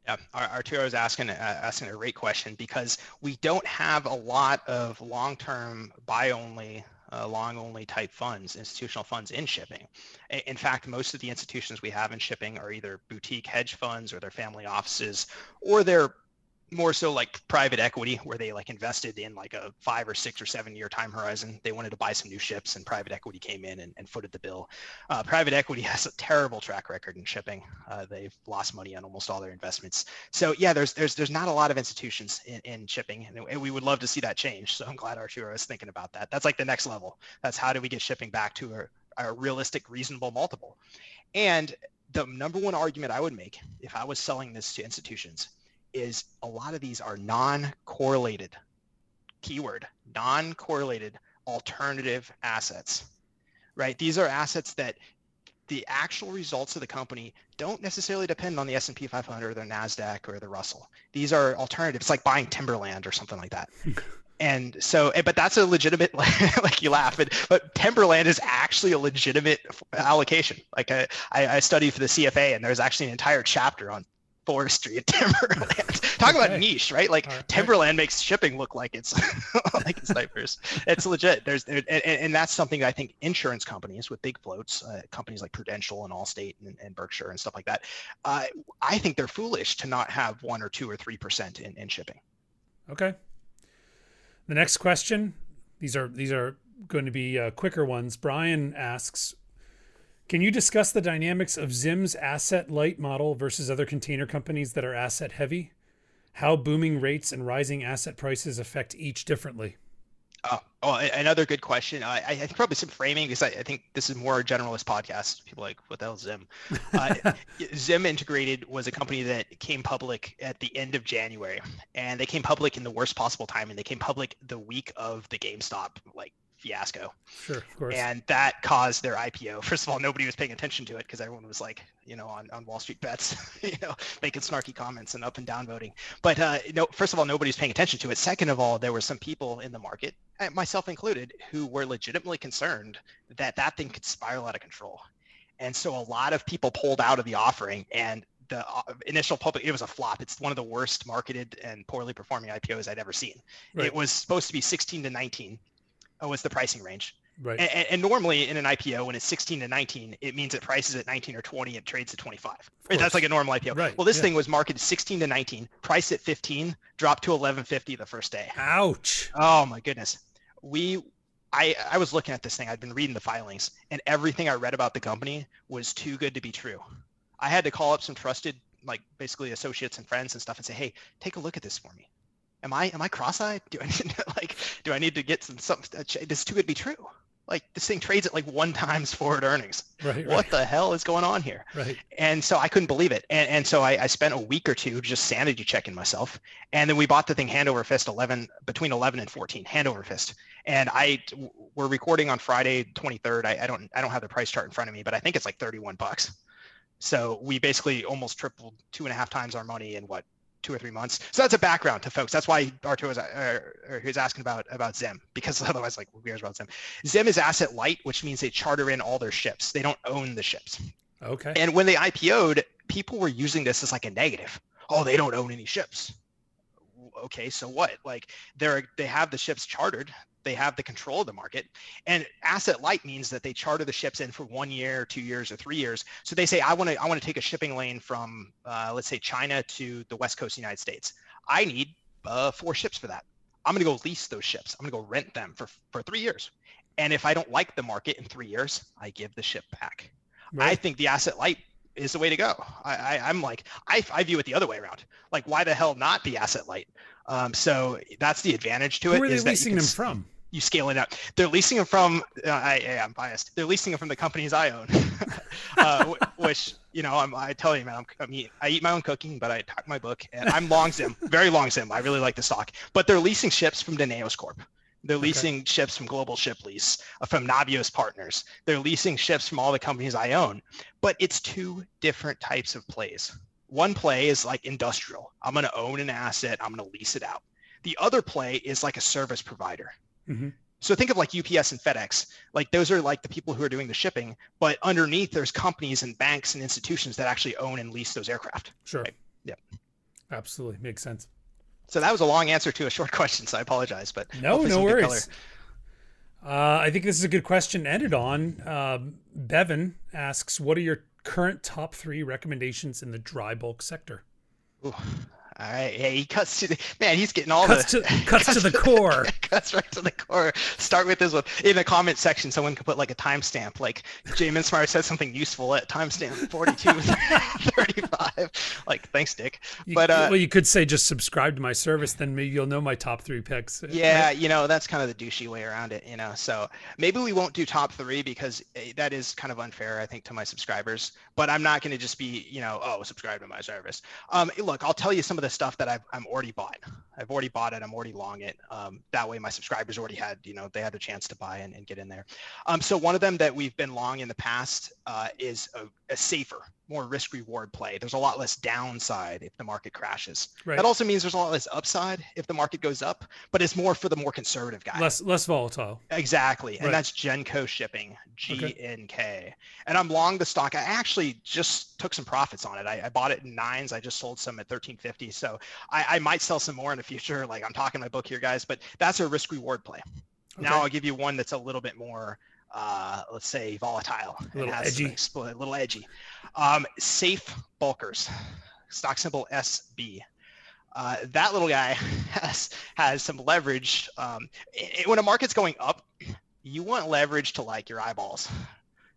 Yeah, Arturo is asking a great question because we don't have a lot of long-term buy-only, long-only type funds, institutional funds in shipping. In fact, most of the institutions we have in shipping are either boutique hedge funds or their family offices, or they're more so like private equity where they like invested in like a 5 or 6 or 7 year time horizon. They wanted to buy some new ships and private equity came in and footed the bill. Private equity has a terrible track record in shipping. They've lost money on almost all their investments. So yeah, there's not a lot of institutions in shipping, and we would love to see that change. So I'm glad Arturo is thinking about that. That's like the next level. That's how do we get shipping back to a realistic, reasonable multiple. And the number one argument I would make if I was selling this to institutions is a lot of these are non-correlated, keyword, non-correlated alternative assets, right? These are assets that the actual results of the company don't necessarily depend on the S&P 500 or the NASDAQ or the Russell. These are alternatives. It's like buying timberland or something like that. And so, but that's a legitimate, like you laugh, but timberland is actually a legitimate allocation. Like I studied for the CFA and there's actually an entire chapter on forestry and timberland. Talk about niche, right? Like timberland makes shipping look like it's like it's diapers. It's legit. And that's something I think insurance companies with big floats, companies like Prudential and Allstate and Berkshire and stuff like that, I think they're foolish to not have 1 or 2 or 3% in shipping. Okay. The next question. These are going to be quicker ones. Brian asks, can you discuss the dynamics of Zim's asset light model versus other container companies that are asset heavy? How booming rates and rising asset prices affect each differently? Another good question. I think probably some framing because I think this is more a generalist podcast. People are like, what the hell is Zim? Zim Integrated was a company that came public at the end of January, and they came public in the worst possible time, and they came public the week of the GameStop fiasco. Sure, of course. And that caused their IPO. First of all, nobody was paying attention to it because everyone was like, you know, on Wall Street Bets, you know, making snarky comments and up and down voting. But no, first of all, nobody's paying attention to it. Second of all, there were some people in the market, myself included, who were legitimately concerned that thing could spiral out of control. And so a lot of people pulled out of the offering, and the initial public, it was a flop. It's one of the worst marketed and poorly performing IPOs I'd ever seen. Right. It was supposed to be 16 to 19. Was the pricing range. Right. And normally in an IPO, when it's 16 to 19, it means it prices at 19 or 20 and trades at 25. That's like a normal IPO. Right. Well, this thing was marketed 16 to 19, priced at 15, dropped to 11.50 the first day. Ouch. Oh my goodness. I was looking at this thing. I'd been reading the filings, and everything I read about the company was too good to be true. I had to call up some trusted, like basically associates and friends and stuff, and say, "Hey, take a look at this for me. Am I cross-eyed? Do I need to get something? This is too good to be true. Like this thing trades at like 1x forward earnings. Right, what the hell is going on here?" Right. And so I couldn't believe it. And so I spent a week or two just sanity checking myself. And then we bought the thing hand over fist, between 11 and 14, hand over fist. And we're recording on Friday, 23rd. I don't have the price chart in front of me, but I think it's like $31. So we basically almost tripled 2.5 times our money in 2 or 3 months. So that's a background to folks. That's why Arturo was asking about Zim, because otherwise, like, who cares about Zim? Zim is asset light, which means they charter in all their ships. They don't own the ships. Okay. And when they IPO'd, people were using this as like a negative. Oh, they don't own any ships. Okay, so what? Like they have the ships chartered. They have the control of the market, and asset light means that they charter the ships in for 1 year, 2 years, or 3 years. So they say, I want to take a shipping lane from, let's say, China to the West Coast of the United States. I need 4 ships for that. I'm going to go lease those ships. I'm going to go rent them for 3 years. And if I don't like the market in 3 years, I give the ship back. Right. I think the asset light is the way to go. I view it the other way around. Like, why the hell not be asset light? So that's the advantage to it. Who are they leasing them from? You scale it up. They're leasing them from, I'm biased. They're leasing them from the companies I own, which, I tell you, man, I eat my own cooking, but I talk my book, and I'm long Zim, very long Zim. I really like the stock, but they're leasing ships from Danaos Corp. They're leasing ships from Global Shiplease, from Navios Partners. They're leasing ships from all the companies I own, but it's 2 different types of plays. One play is like industrial. I'm going to own an asset. I'm going to lease it out. The other play is like a service provider. Mm-hmm. So think of like UPS and FedEx. Like those are like the people who are doing the shipping, but underneath there's companies and banks and institutions that actually own and lease those aircraft. Sure. Right? Yeah. Absolutely. Makes sense. So that was a long answer to a short question. So I apologize, but no worries. I think this is a good question to end it on. Bevan asks, what are your current top 3 recommendations in the dry bulk sector? Ooh. All right. Hey, he cuts to the man. He's getting all cuts to the core. Cuts right to the core. Start with this one. In the comment section, someone can put like a timestamp. Like Jay Mintzmyer said something useful at timestamp 42:35. Like, thanks, Dick. Well, you could say just subscribe to my service, then maybe you'll know my top 3 picks. Yeah, right? That's kind of the douchey way around it. So maybe we won't do top 3 because that is kind of unfair, I think, to my subscribers. But I'm not going to just be subscribe to my service. Look, I'll tell you some of the stuff that I'm already bought. I've already bought it. I'm already long it. That way my subscribers already had, they had a chance to buy and get in there. So one of them that we've been long in the past is a safer, more risk reward play. There's a lot less downside if the market crashes. Right. That also means there's a lot less upside if the market goes up, but it's more for the more conservative guy. Less volatile. Exactly. Right. And that's Genco Shipping, GNK. And I'm long the stock. I actually just took some profits on it. I bought it in 9s. I just sold some at $13.50. So I might sell some more in the future. Like, I'm talking my book here, guys, but that's a risk reward play. Okay. Now I'll give you one that's a little bit more, let's say, volatile. A little edgy. A little edgy. Safe Bulkers, stock symbol SB. That little guy has some leverage. When a market's going up, you want leverage to like your eyeballs,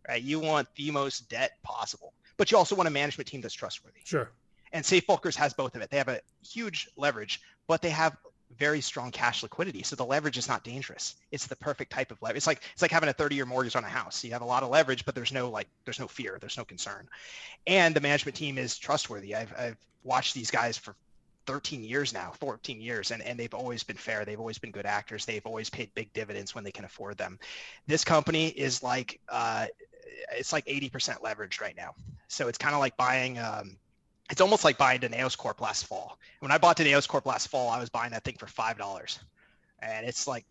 right? You want the most debt possible, but you also want a management team that's trustworthy. Sure. And Safe Bulkers has both of it. They have a huge leverage, but they have very strong cash liquidity. So the leverage is not dangerous. It's the perfect type of leverage. It's like having a 30-year mortgage on a house. You have a lot of leverage, but there's no fear, there's no concern. And the management team is trustworthy. I've watched these guys for 13 years now, 14 years, and they've always been fair. They've always been good actors. They've always paid big dividends when they can afford them. This company is like, it's like 80% leverage right now. So it's kind of like buying, it's almost like buying Danaos Corp last fall. When I bought Danaos Corp last fall, I was buying that thing for $5. And it's like,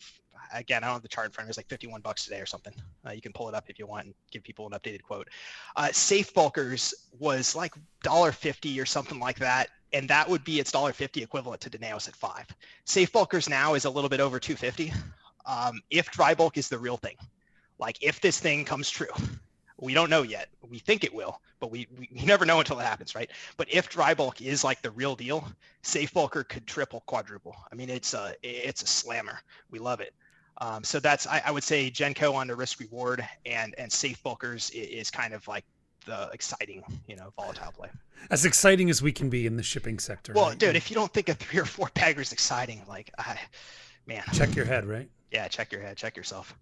again, I don't have the chart in front of me. It's like $51 today or something. You can pull it up if you want and give people an updated quote. Safe Bulkers was like $1.50 or something like that. And that would be its $1.50 equivalent to Danaos at $5. Safe Bulkers now is a little bit over $2.50. If dry bulk is the real thing. like, if this thing comes true, we don't know yet. We think it will, but we never know until it happens, right? But if dry bulk is like the real deal, Safe Bulker could triple, quadruple. I mean, it's a slammer. We love it. So that's, I would say Genco on the risk reward, and Safe Bulkers is kind of like the exciting, volatile play. As exciting as we can be in the shipping sector. Well, right? Dude, if you don't think a 3 or 4 bagger is exciting, like, man. Check your head, right? Yeah, check your head, check yourself.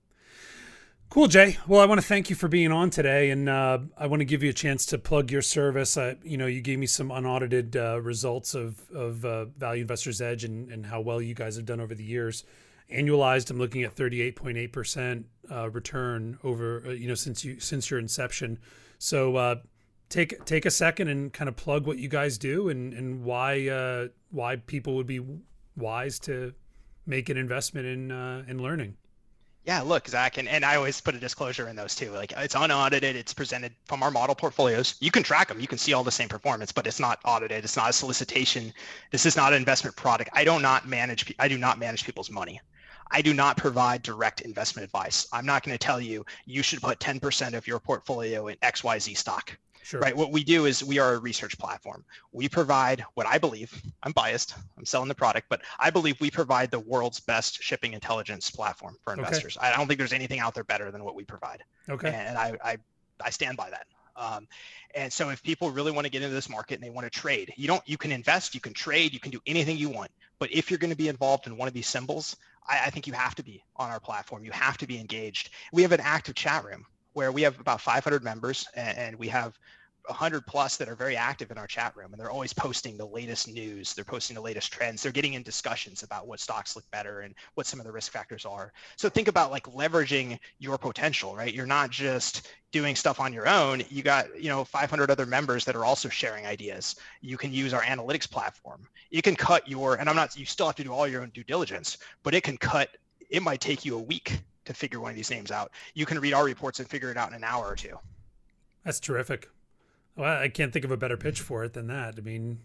Cool, Jay. Well, I want to thank you for being on today, and I want to give you a chance to plug your service. You gave me some unaudited results of Value Investor's Edge and how well you guys have done over the years. Annualized, I'm looking at 38.8% return over since your inception. So take a second and kind of plug what you guys do and why people would be wise to make an investment in learning. Yeah, look, Zach, and I always put a disclosure in those too. Like, it's unaudited, it's presented from our model portfolios. You can track them, you can see all the same performance, but it's not audited, it's not a solicitation. This is not an investment product. I do not manage people's money. I do not provide direct investment advice. I'm not going to tell you should put 10% of your portfolio in XYZ stock. Sure. Right. What we do is we are a research platform. We provide what I believe. I'm biased. I'm selling the product, but I believe we provide the world's best shipping intelligence platform for investors. Okay. I don't think there's anything out there better than what we provide. Okay. And I stand by that. And so if people really want to get into this market and they want to trade, you can invest, you can trade, you can do anything you want. But if you're going to be involved in one of these symbols, I think you have to be on our platform. You have to be engaged. We have an active chat room where we have about 500 members, and we have 100 plus that are very active in our chat room, and they're always posting the latest news, they're posting the latest trends, they're getting in discussions about what stocks look better and what some of the risk factors are. So think about like leveraging your potential, right? You're not just doing stuff on your own. You got 500 other members that are also sharing ideas. You can use our analytics platform. You can cut your, and I'm not, you still have to do all your own due diligence, but it might take you a week to figure one of these names out. You can read our reports and figure it out in an hour or two. That's terrific. Well, I can't think of a better pitch for it than that. I mean,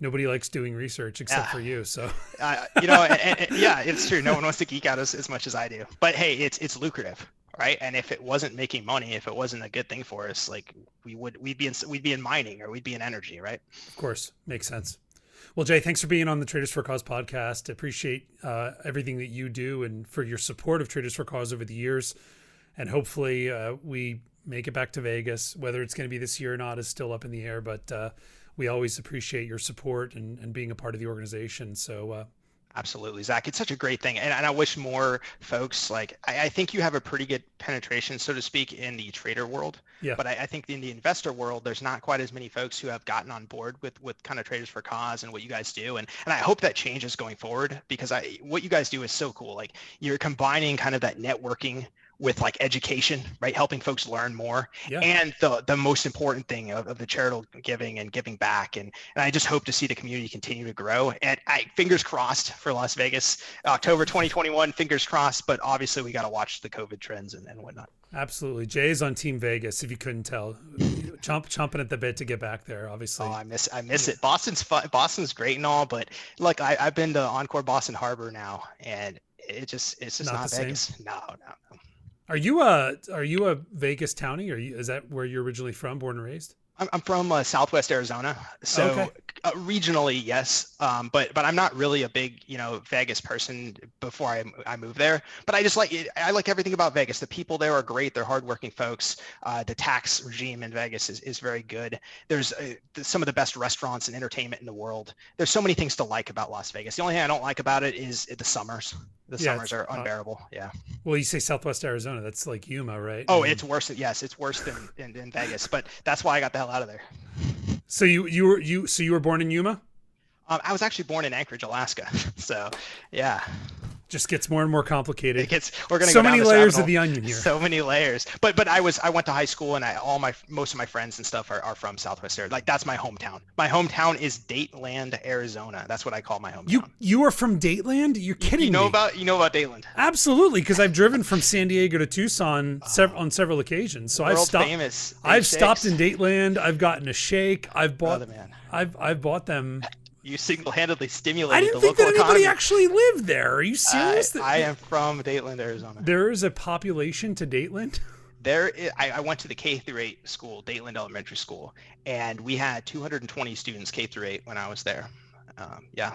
nobody likes doing research except for you. So, yeah, it's true. No one wants to geek out as much as I do. But hey, it's lucrative, right? And if it wasn't making money, if it wasn't a good thing for us, like we'd be in mining, or we'd be in energy, right? Of course, makes sense. Well, Jay, thanks for being on the Traders for a Cause podcast. I appreciate everything that you do and for your support of Traders for a Cause over the years. And hopefully we make it back to Vegas. Whether it's going to be this year or not is still up in the air, but we always appreciate your support and being a part of the organization. So absolutely, Zach, it's such a great thing. And I wish more folks, like, I think you have a pretty good penetration, so to speak, in the trader world. Yeah. But I think in the investor world, there's not quite as many folks who have gotten on board with kind of Traders for Cause and what you guys do. And I hope that changes going forward, because what you guys do is so cool. Like, you're combining kind of that networking with like education, right? Helping folks learn more. Yeah. And the most important thing of the charitable giving and giving back. And I just hope to see the community continue to grow. And fingers crossed for Las Vegas, October 2021, fingers crossed. But obviously we got to watch the COVID trends and whatnot. Absolutely. Jay's on Team Vegas, if you couldn't tell. Chomping at the bit to get back there, obviously. Oh, I miss it. Boston's fun. Boston's great and all, but look, I've been to Encore Boston Harbor now, and it's just not Vegas. Same. No. Are you a Vegas townie? Is that where you're originally from, born and raised? I'm from Southwest Arizona, so okay. Regionally, yes, but I'm not really a big Vegas person before I moved there. But I just like it. I like everything about Vegas. The people there are great. They're hardworking folks. The tax regime in Vegas is very good. There's some of the best restaurants and entertainment in the world. There's so many things to like about Las Vegas. The only thing I don't like about it is the summers. The summers are unbearable. Yeah. Well, you say Southwest Arizona. That's like Yuma, right? Oh, it's worse. Yes, it's worse than in Vegas. But that's why I got the hell out of there. So you were born in Yuma? I was actually born in Anchorage, Alaska. So, yeah. Just gets more and more complicated. We're gonna go down this rabbit hole. So many layers of the onion here. So many layers. But I went to high school, and most of my friends and stuff are from Southwest Arizona. Like, that's my hometown. My hometown is Dateland, Arizona. That's what I call my hometown. You are from Dateland? You're kidding me. You know about Dateland? Absolutely, because I've driven from San Diego to Tucson on several occasions. So I've stopped. Famous. I've stopped in Dateland. I've gotten a shake. I've bought them. You single-handedly stimulated the local economy. I didn't think that anybody actually lived there. Are you serious? I am from Dateland, Arizona. There is a population to Dateland? There is, I went to the K-8 school, Dateland Elementary School, and we had 220 students K-8 when I was there. Yeah.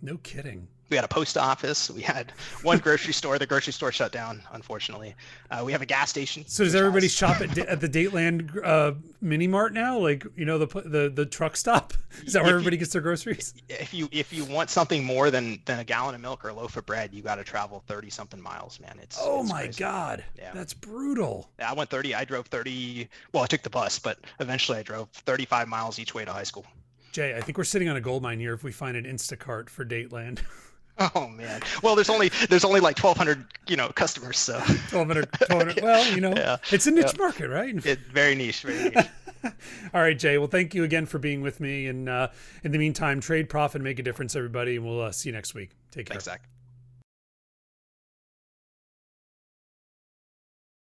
No kidding. We had a post office. We had one grocery store. The grocery store shut down, unfortunately. We have a gas station. So does everybody shop at the Dateland mini mart now? Like, you know, the truck stop? Is that where everybody gets their groceries? If you want something more than a gallon of milk or a loaf of bread, you got to travel 30-something miles, man. It's my crazy. God. Yeah. That's brutal. Yeah, I drove 30. Well, I took the bus, but eventually I drove 35 miles each way to high school. Jay, I think we're sitting on a gold mine here if we find an Instacart for Dateland. Oh man! Well, there's only like 1,200, customers. So 1,200. Well, yeah. It's a niche market, right? It's very niche, very niche. All right, Jay. Well, thank you again for being with me. And in the meantime, trade, profit, make a difference, everybody. And we'll see you next week. Take care. Thanks, Zach.